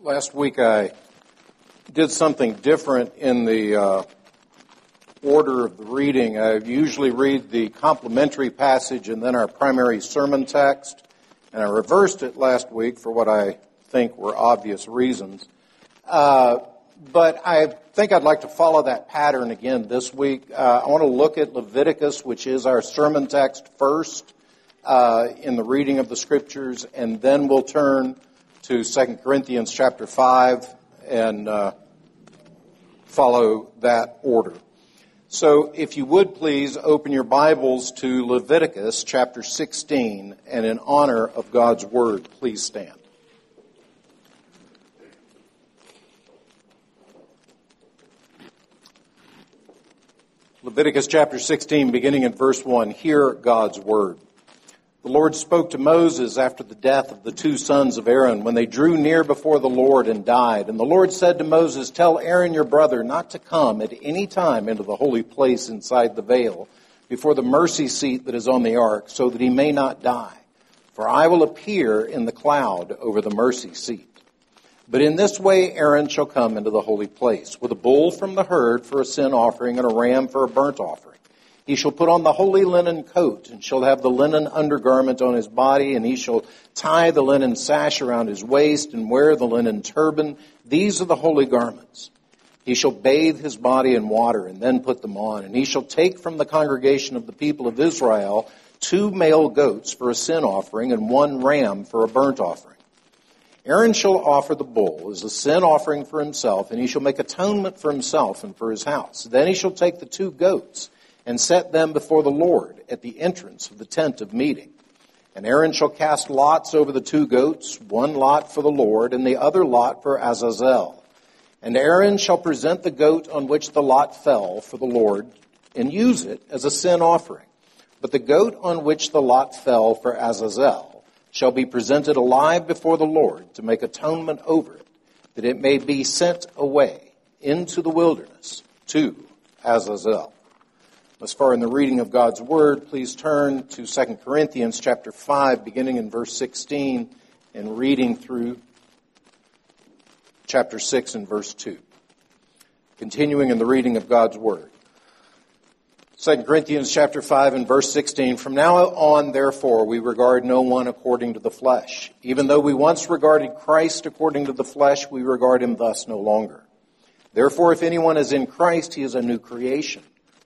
Last week I did something different in the order of the reading. I usually read the complementary passage and then our primary sermon text, and I reversed it last week for what I think were obvious reasons. But I think I'd like to follow that pattern again this week. I want to look at Leviticus, which is our sermon text first in the reading of the Scriptures, and then we'll turn to 2 Corinthians chapter 5 and follow that order. So if you would please open your Bibles to Leviticus chapter 16, and in honor of God's Word, please stand. Leviticus chapter 16, beginning in verse 1, hear God's Word. The Lord spoke to Moses after the death of the two sons of Aaron, when they drew near before the Lord and died. And the Lord said to Moses, tell Aaron your brother not to come at any time into the holy place inside the veil, before the mercy seat that is on the ark, so that he may not die. For I will appear in the cloud over the mercy seat. But in this way Aaron shall come into the holy place, with a bull from the herd for a sin offering and a ram for a burnt offering. He shall put on the holy linen coat, and shall have the linen undergarment on his body, and he shall tie the linen sash around his waist, and wear the linen turban. These are the holy garments. He shall bathe his body in water, and then put them on. And he shall take from the congregation of the people of Israel 2 male goats for a sin offering, and 1 ram for a burnt offering. Aaron shall offer the bull as a sin offering for himself, and he shall make atonement for himself and for his house. Then he shall take the 2 goats, and set them before the Lord at the entrance of the tent of meeting. And Aaron shall cast lots over the 2 goats, 1 lot for the Lord, and the other lot for Azazel. And Aaron shall present the goat on which the lot fell for the Lord, and use it as a sin offering. But the goat on which the lot fell for Azazel shall be presented alive before the Lord to make atonement over it, that it may be sent away into the wilderness to Azazel. Thus far in the reading of God's Word, please turn to 2 Corinthians chapter 5, beginning in verse 16, and reading through chapter 6 and verse 2. Continuing in the reading of God's Word. 2 Corinthians chapter 5 and verse 16, from now on, therefore, we regard no one according to the flesh. Even though we once regarded Christ according to the flesh, we regard him thus no longer. Therefore, if anyone is in Christ, he is a new creation.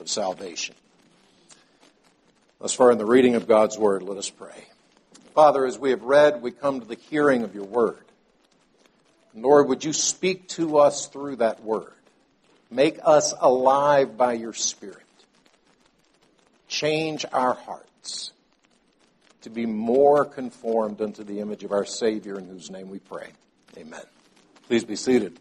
of salvation. Thus far in the reading of God's Word, let us pray. Father, as we have read, we come to the hearing of your Word. And Lord, would you speak to us through that Word? Make us alive by your Spirit. Change our hearts to be more conformed unto the image of our Savior, in whose name we pray. Amen. Please be seated.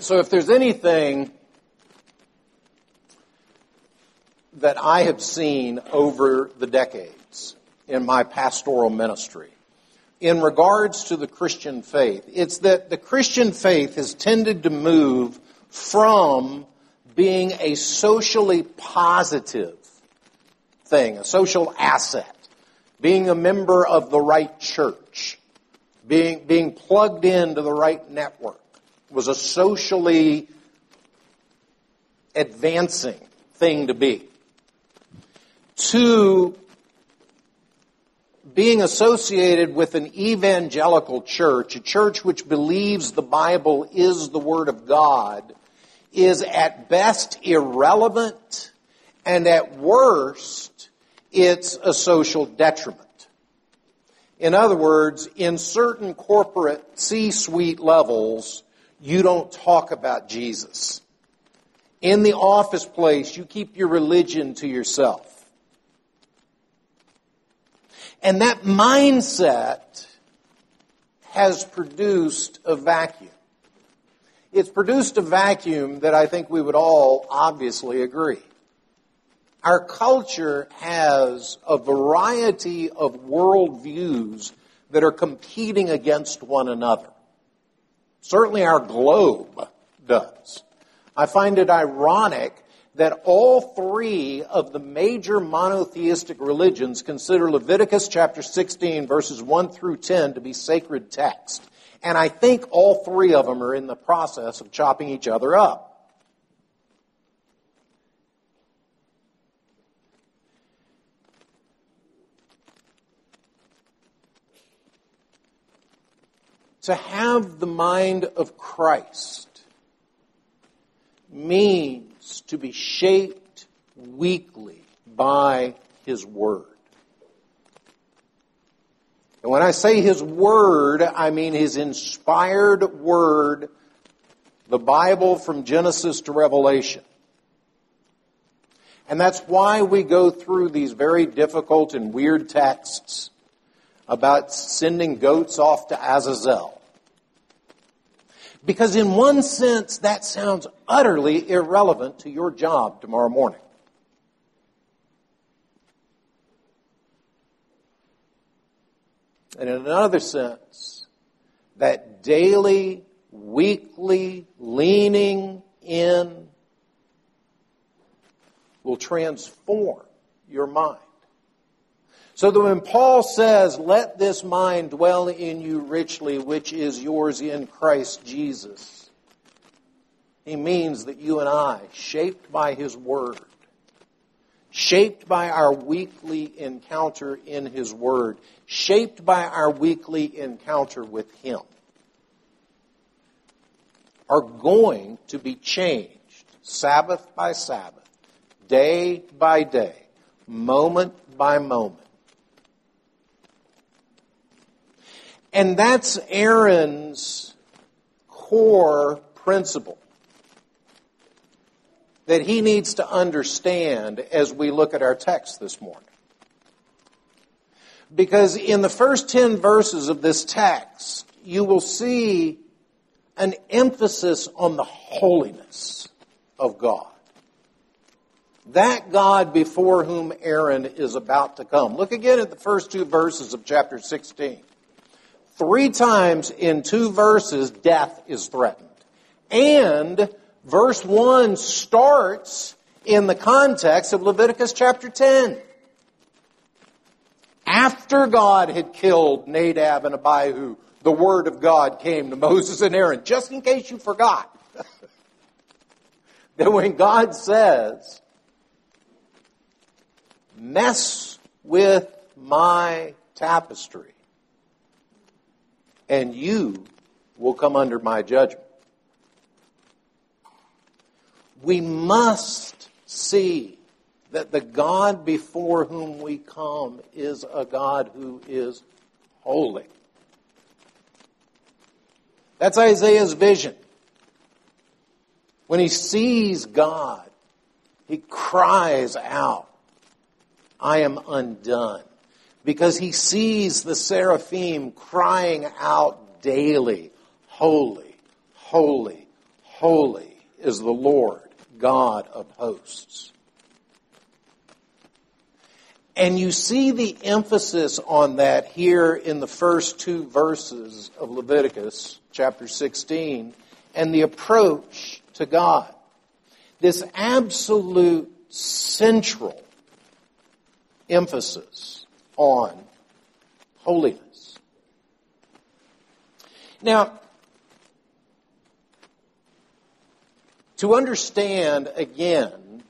So if there's anything that I have seen over the decades in my pastoral ministry in regards to the Christian faith, it's that the Christian faith has tended to move from being a socially positive thing, a social asset, being a member of the right church, being plugged into the right network, was a socially advancing thing to be, to being associated with an evangelical church, a church which believes the Bible is the Word of God, is at best irrelevant, and at worst, it's a social detriment. In other words, in certain corporate C-suite levels, you don't talk about Jesus. In the office place, you keep your religion to yourself. And that mindset has produced a vacuum. It's produced a vacuum that I think we would all obviously agree. Our culture has a variety of worldviews that are competing against one another. Certainly our globe does. I find it ironic that all three of the major monotheistic religions consider Leviticus chapter 16 verses 1 through 10 to be sacred text. And I think all three of them are in the process of chopping each other up. To have the mind of Christ means to be shaped weekly by His Word. And when I say His Word, I mean His inspired Word, the Bible from Genesis to Revelation. And that's why we go through these very difficult and weird texts about sending goats off to Azazel. Because in one sense, that sounds utterly irrelevant to your job tomorrow morning. And in another sense, that daily, weekly leaning in will transform your mind. So that when Paul says, let this mind dwell in you richly, which is yours in Christ Jesus, he means that you and I, shaped by His Word, shaped by our weekly encounter in His Word, shaped by our weekly encounter with Him, are going to be changed Sabbath by Sabbath, day by day, moment by moment. And that's Aaron's core principle that he needs to understand as we look at our text this morning. Because in the first 10 verses of this text, you will see an emphasis on the holiness of God. That God before whom Aaron is about to come. Look again at the first 2 verses of chapter 16. 3 times in 2 verses, death is threatened. And verse 1 starts in the context of Leviticus chapter 10. After God had killed Nadab and Abihu, the word of God came to Moses and Aaron, just in case you forgot. That when God says, mess with my tapestry, and you will come under my judgment. We must see that the God before whom we come is a God who is holy. That's Isaiah's vision. When he sees God, he cries out, I am undone. Because he sees the seraphim crying out daily, holy, holy, holy is the Lord, God of hosts. And you see the emphasis on that here in the first 2 verses of Leviticus chapter 16 and the approach to God. This absolute central emphasis on holiness. Now, to understand again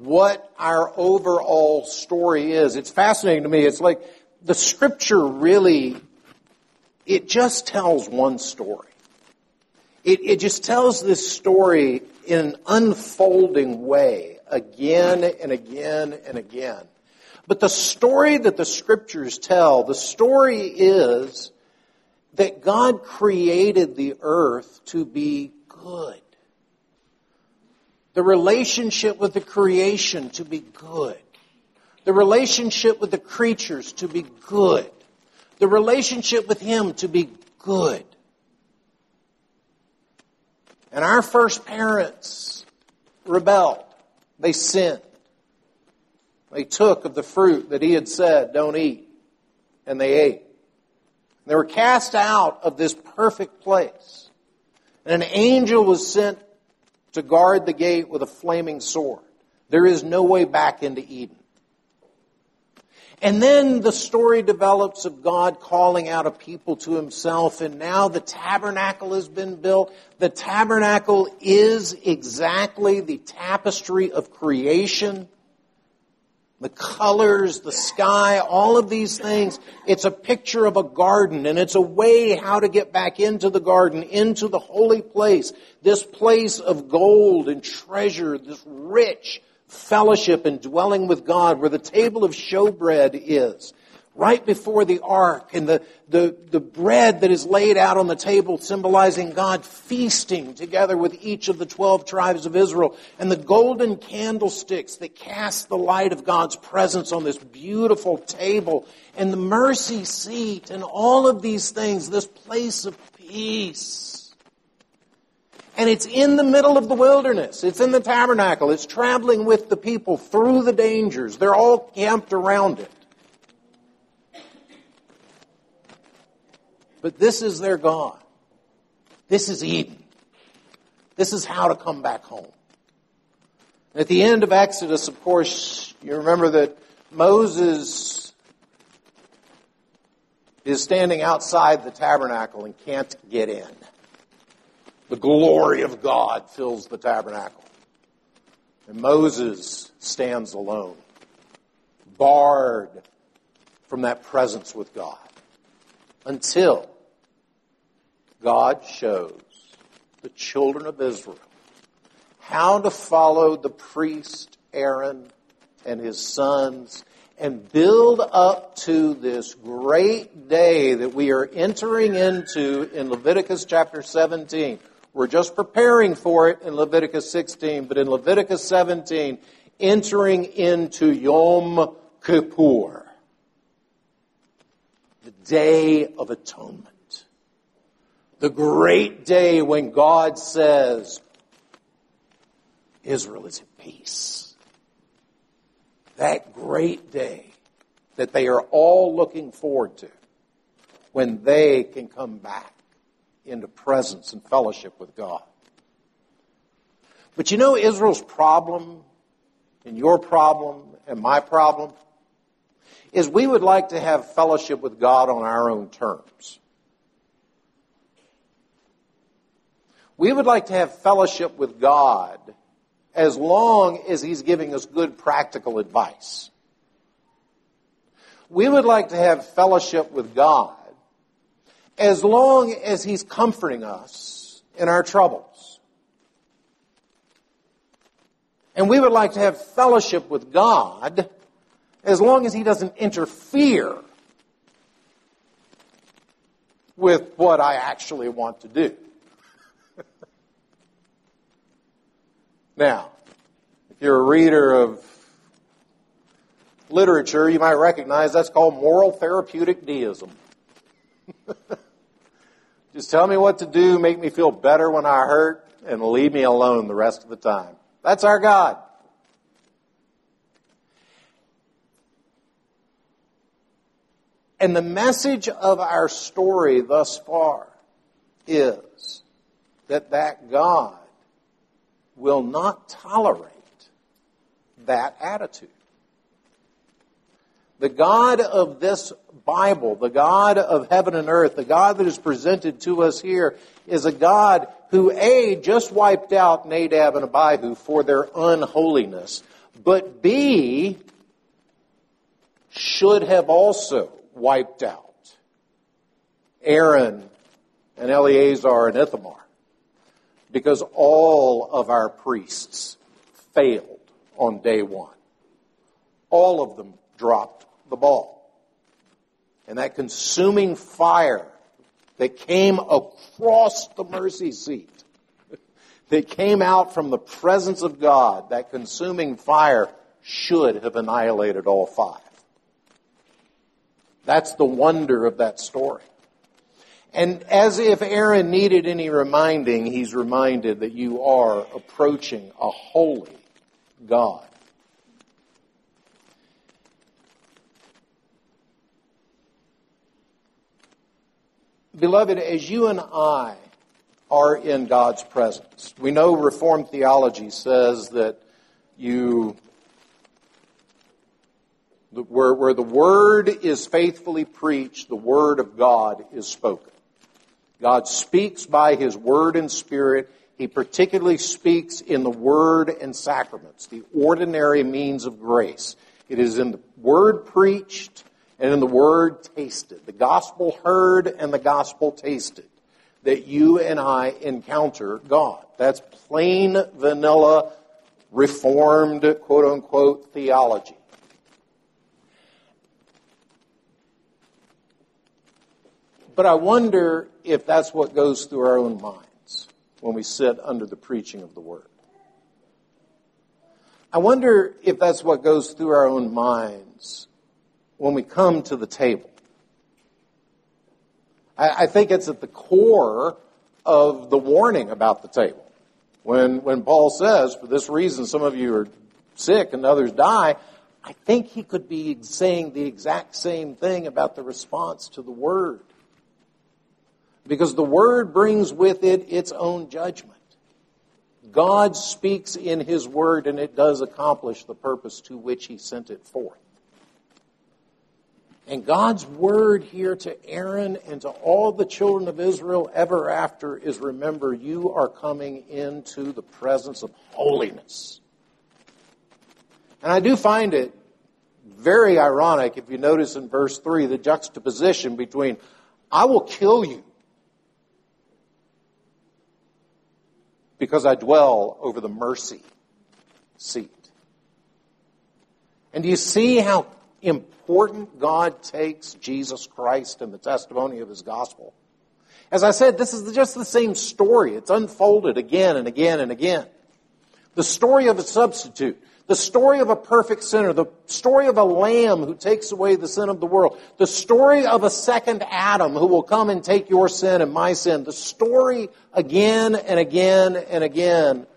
what our overall story is. It's fascinating to me. It's like the Scripture really, it just tells one story. It just tells this story in an unfolding way again and again and again. But the story that the Scriptures tell, the story is that God created the earth to be good. The relationship with the creation to be good. The relationship with the creatures to be good. The relationship with Him to be good. And our first parents rebelled. They sinned. They took of the fruit that He had said, don't eat. And they ate. They were cast out of this perfect place. And an angel was sent to guard the gate with a flaming sword. There is no way back into Eden. And then the story develops of God calling out a people to Himself, and now the tabernacle has been built. The tabernacle is exactly the tapestry of creation. The colors, the sky, all of these things. It's a picture of a garden, and it's a way how to get back into the garden, into the holy place, this place of gold and treasure, this rich fellowship and dwelling with God, where the table of showbread is, right before the ark, and the bread that is laid out on the table symbolizing God feasting together with each of the 12 tribes of Israel, and the golden candlesticks that cast the light of God's presence on this beautiful table, and the mercy seat, and all of these things, this place of peace. And it's in the middle of the wilderness. It's in the tabernacle. It's traveling with the people through the dangers. They're all camped around it. But this is their God. This is Eden. This is how to come back home. And at the end of Exodus, of course, you remember that Moses is standing outside the tabernacle and can't get in. The glory of God fills the tabernacle. And Moses stands alone, barred from that presence with God, until God shows the children of Israel how to follow the priest Aaron and his sons and build up to this great day that we are entering into in Leviticus chapter 17. We're just preparing for it in Leviticus 16, but in Leviticus 17, entering into Yom Kippur. The Day of Atonement. The great day when God says, Israel is at peace. That great day that they are all looking forward to, when they can come back into presence and fellowship with God. But you know Israel's problem, and your problem, and my problem, is we would like to have fellowship with God on our own terms. We would like to have fellowship with God as long as He's giving us good practical advice. We would like to have fellowship with God as long as He's comforting us in our troubles. And we would like to have fellowship with God as long as He doesn't interfere with what I actually want to do. Now, if you're a reader of literature, you might recognize that's called moral therapeutic deism. Just tell me what to do, make me feel better when I hurt, and leave me alone the rest of the time. That's our God. And the message of our story thus far is that God will not tolerate that attitude. The God of this Bible, the God of heaven and earth, the God that is presented to us here, is a God who, A, just wiped out Nadab and Abihu for their unholiness, But B should have also wiped out Aaron and Eleazar and Ithamar, because all of our priests failed on day one. All of them dropped the ball. And that consuming fire that came across the mercy seat, that came out from the presence of God, that consuming fire should have annihilated all five. That's the wonder of that story. And as if Aaron needed any reminding, he's reminded that you are approaching a holy God. Beloved, as you and I are in God's presence, we know Reformed theology says that where the Word is faithfully preached, the Word of God is spoken. God speaks by His Word and Spirit. He particularly speaks in the Word and sacraments, the ordinary means of grace. It is in the Word preached and in the Word tasted, the gospel heard and the gospel tasted, that you and I encounter God. That's plain, vanilla, Reformed, quote-unquote, theology. But I wonder if that's what goes through our own minds when we sit under the preaching of the Word. I wonder if that's what goes through our own minds when we come to the table. I think it's at the core of the warning about the table. When Paul says, for this reason some of you are sick and others die, I think he could be saying the exact same thing about the response to the Word. Because the Word brings with it its own judgment. God speaks in His Word, and it does accomplish the purpose to which He sent it forth. And God's word here to Aaron and to all the children of Israel ever after is, remember, you are coming into the presence of holiness. And I do find it very ironic, if you notice in verse 3, the juxtaposition between, I will kill you because I dwell over the mercy seat. And do you see how important God takes Jesus Christ and the testimony of His gospel? As I said, this is just the same story. It's unfolded again and again and again. The story of a substitute, the story of a perfect sinner, the story of a lamb who takes away the sin of the world, the story of a second Adam who will come and take your sin and my sin, the story again and again and again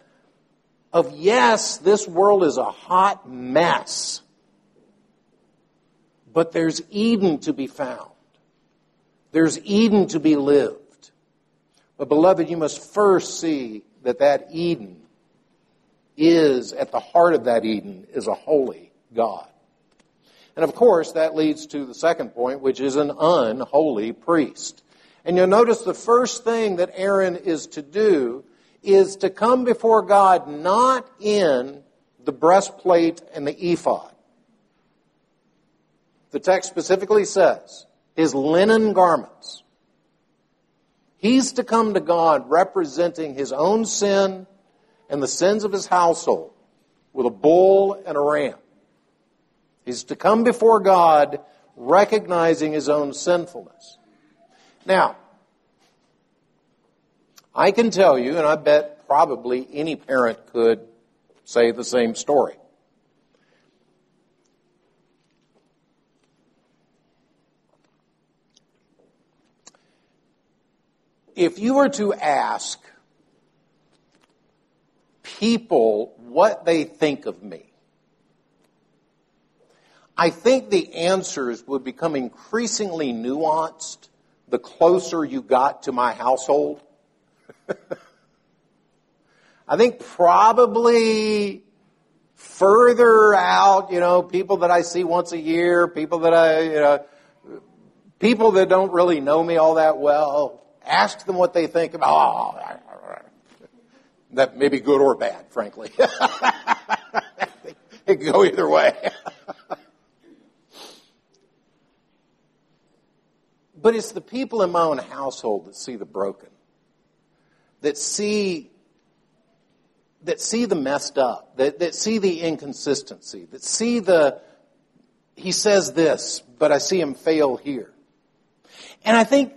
of, yes, this world is a hot mess, but there's Eden to be found. There's Eden to be lived. But beloved, you must first see that Eden is, at the heart of that Eden, is a holy God. And of course, that leads to the second point, which is an unholy priest. And you'll notice the first thing that Aaron is to do is to come before God not in the breastplate and the ephod. The text specifically says, his linen garments. He's to come to God representing his own sin and the sins of his household with a bull and a ram. He's to come before God recognizing his own sinfulness. Now, I can tell you, and I bet probably any parent could say the same story. If you were to ask people what they think of me, I think the answers would become increasingly nuanced the closer you got to my household. I think probably further out, people that I see once a year, people that don't really know me all that well. Ask them what they think about, that may be good or bad, frankly. could go either way. But it's the people in my own household that see the broken, that see the messed up, that see the inconsistency, that see the, he says this, but I see him fail here. And I think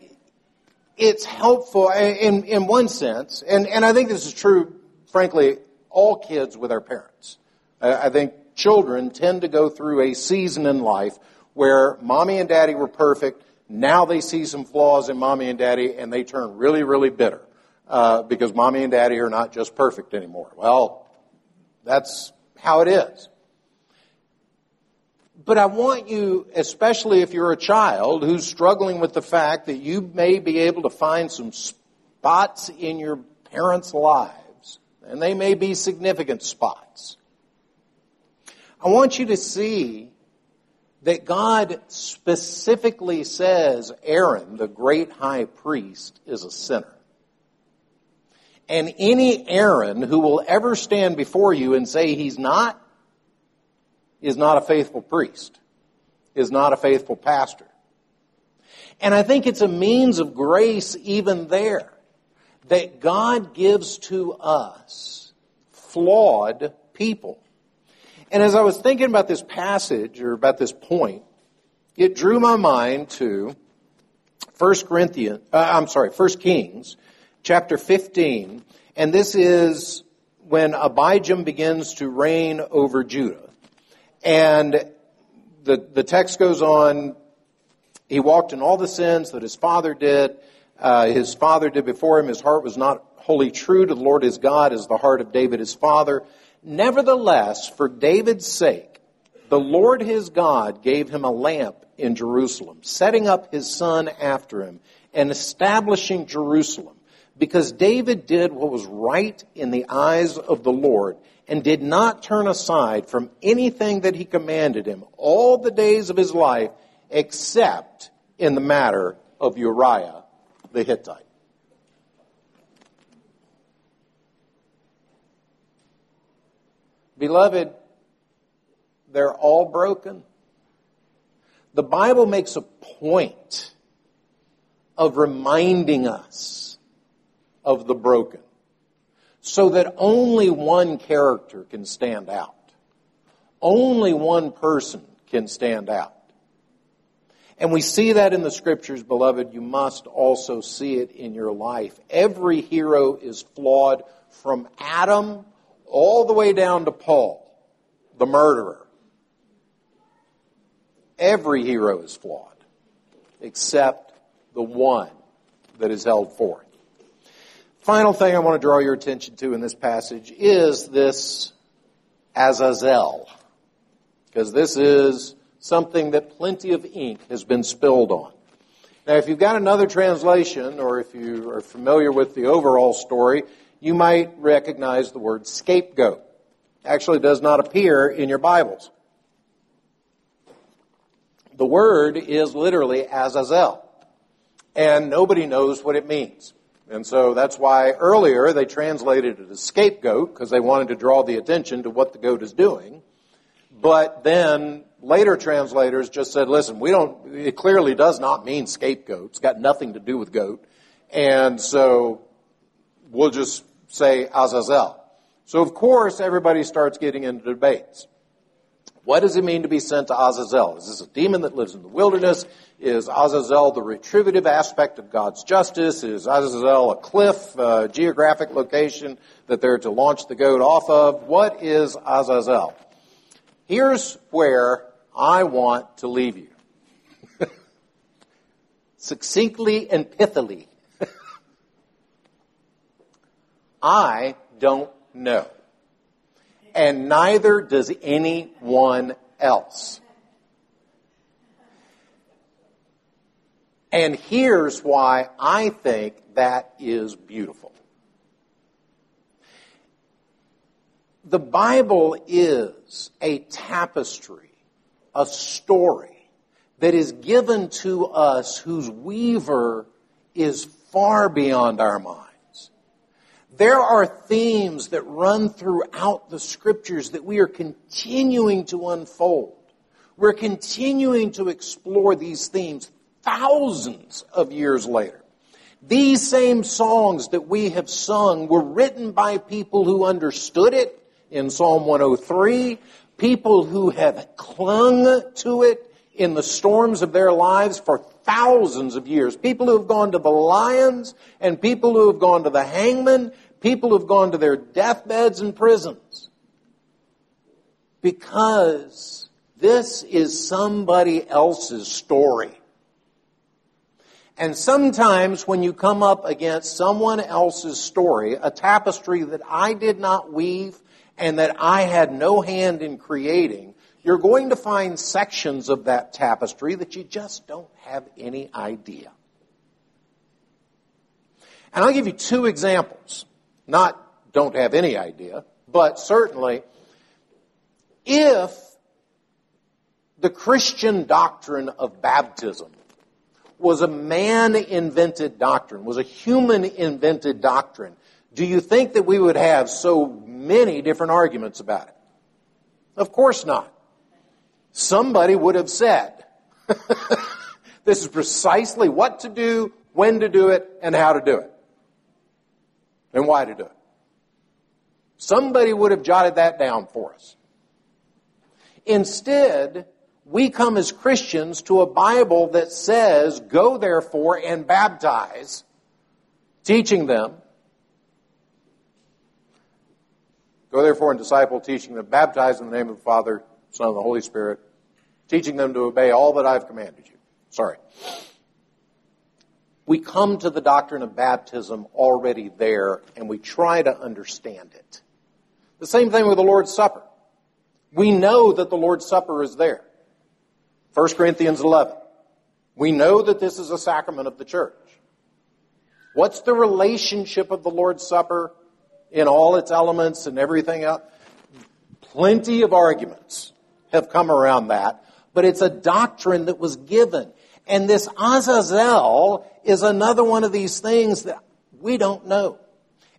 it's helpful in one sense, and I think this is true, frankly, all kids with our parents. I think children tend to go through a season in life where mommy and daddy were perfect. Now they see some flaws in mommy and daddy, and they turn really, really bitter because mommy and daddy are not just perfect anymore. Well, that's how it is. But I want you, especially if you're a child who's struggling with the fact that you may be able to find some spots in your parents' lives, and they may be significant spots. I want you to see that God specifically says Aaron, the great high priest, is a sinner. And any Aaron who will ever stand before you and say he's not, is not a faithful priest, is not a faithful pastor. And I think it's a means of grace even there, that God gives to us flawed people. And as I was thinking about this passage, or about this point, it drew my mind to 1 Kings chapter 15. And this is when Abijam begins to reign over Judah. And the text goes on, he walked in all the sins that his father did before him. His heart was not wholly true to the Lord his God as the heart of David his father. Nevertheless, for David's sake, the Lord his God gave him a lamp in Jerusalem, setting up his son after him and establishing Jerusalem, because David did what was right in the eyes of the Lord and did not turn aside from anything that he commanded him all the days of his life, except in the matter of Uriah the Hittite. Beloved, they're all broken. The Bible makes a point of reminding us of the broken so that only one character can stand out. Only one person can stand out. And we see that in the Scriptures, beloved. You must also see it in your life. Every hero is flawed, from Adam all the way down to Paul, the murderer. Every hero is flawed, except the one that is held forth. Final thing I want to draw your attention to in this passage is this Azazel, because this is something that plenty of ink has been spilled on. Now, if you've got another translation, or if you are familiar with the overall story, you might recognize the word scapegoat. Actually, it does not appear in your Bibles. The word is literally Azazel, and nobody knows what it means. And so that's why earlier they translated it as scapegoat, because they wanted to draw the attention to what the goat is doing. But then later translators just said, listen, it clearly does not mean scapegoat. It's got nothing to do with goat. And so we'll just say Azazel. So, of course, everybody starts getting into debates. What does it mean to be sent to Azazel? Is this a demon that lives in the wilderness? Is Azazel the retributive aspect of God's justice? Is Azazel a cliff, a geographic location that they're to launch the goat off of? What is Azazel? Here's where I want to leave you. Succinctly and pithily. I don't know, and neither does anyone else. And here's why I think that is beautiful. The Bible is a tapestry, a story that is given to us whose weaver is far beyond our mind. There are themes that run throughout the Scriptures that we are continuing to unfold. We're continuing to explore these themes thousands of years later. These same songs that we have sung were written by people who understood it in Psalm 103, people who have clung to it in the storms of their lives for thousands of years, people who have gone to the lions and people who have gone to the hangman, people who have gone to their deathbeds and prisons. Because this is somebody else's story. And sometimes when you come up against someone else's story, a tapestry that I did not weave and that I had no hand in creating, you're going to find sections of that tapestry that you just don't have any idea. And I'll give you two examples. Not don't have any idea, but certainly if the Christian doctrine of baptism was a man-invented doctrine, was a human-invented doctrine, do you think that we would have so many different arguments about it? Of course not. Somebody would have said, this is precisely what to do, when to do it, and how to do it, and why to do it. Somebody would have jotted that down for us. Instead, we come as Christians to a Bible that says, go therefore and baptize, teaching them. Go therefore and disciple, teaching them, baptize in the name of the Father, Son of the Holy Spirit, teaching them to obey all that I've commanded you. Sorry. We come to the doctrine of baptism already there, and we try to understand it. The same thing with the Lord's Supper. We know that the Lord's Supper is there. 1 Corinthians 11. We know that this is a sacrament of the church. What's the relationship of the Lord's Supper in all its elements and everything else? Plenty of arguments have come around that, but it's a doctrine that was given. And this Azazel is another one of these things that we don't know.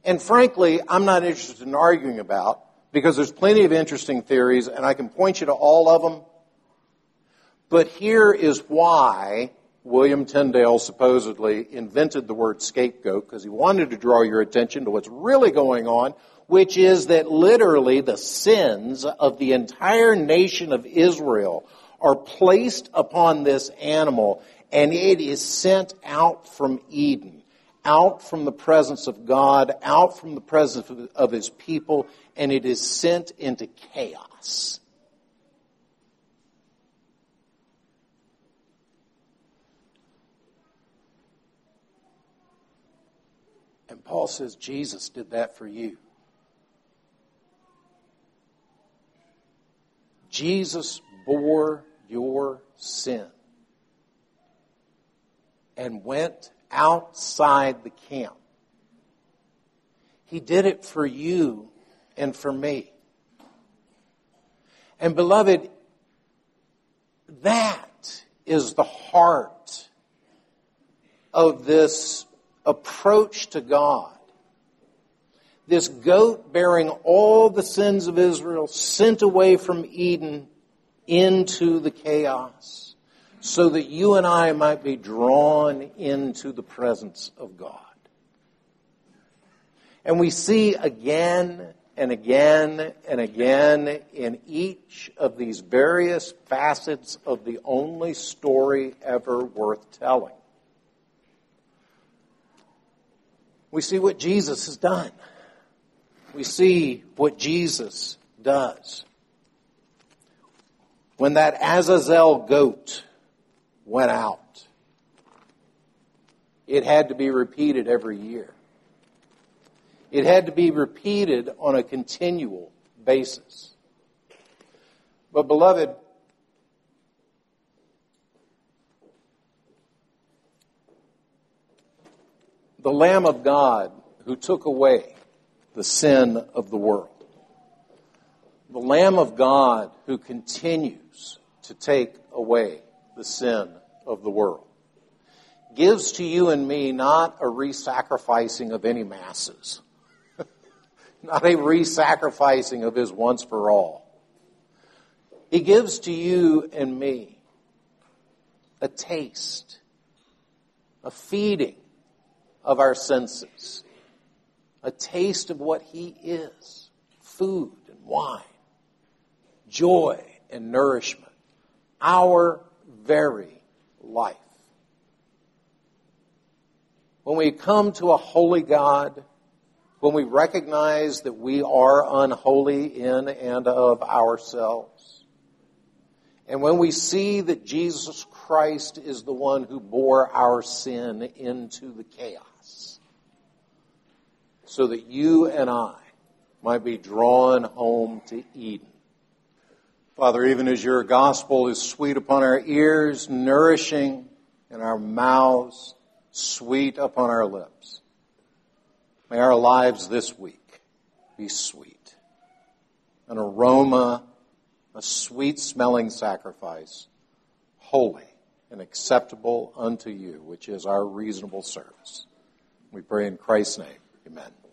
And frankly, I'm not interested in arguing about, because there's plenty of interesting theories, and I can point you to all of them. But here is why William Tyndale supposedly invented the word scapegoat, because he wanted to draw your attention to what's really going on, which is that literally the sins of the entire nation of Israel are placed upon this animal, and it is sent out from Eden, out from the presence of God, out from the presence of His people, and it is sent into chaos. And Paul says Jesus did that for you. Jesus bore your sin and went outside the camp. He did it for you and for me. And beloved, that is the heart of this approach to God. This goat bearing all the sins of Israel sent away from Eden into the chaos so that you and I might be drawn into the presence of God. And we see again and again and again in each of these various facets of the only story ever worth telling. We see what Jesus has done. We see what Jesus does. When that Azazel goat went out, it had to be repeated every year. It had to be repeated on a continual basis. But beloved, the Lamb of God who took away the sin of the world, the Lamb of God who continues to take away the sin of the world, gives to you and me not a re-sacrificing of any masses. not a re-sacrificing of his once for all. He gives to you and me a taste, a feeding of our senses, a taste of what he is, food and wine, joy and nourishment, our very life. When we come to a holy God, when we recognize that we are unholy in and of ourselves, and when we see that Jesus Christ is the one who bore our sin into the chaos, so that you and I might be drawn home to Eden. Father, even as your gospel is sweet upon our ears, nourishing in our mouths, sweet upon our lips, may our lives this week be sweet, an aroma, a sweet-smelling sacrifice, holy and acceptable unto you, which is our reasonable service. We pray in Christ's name. Amen.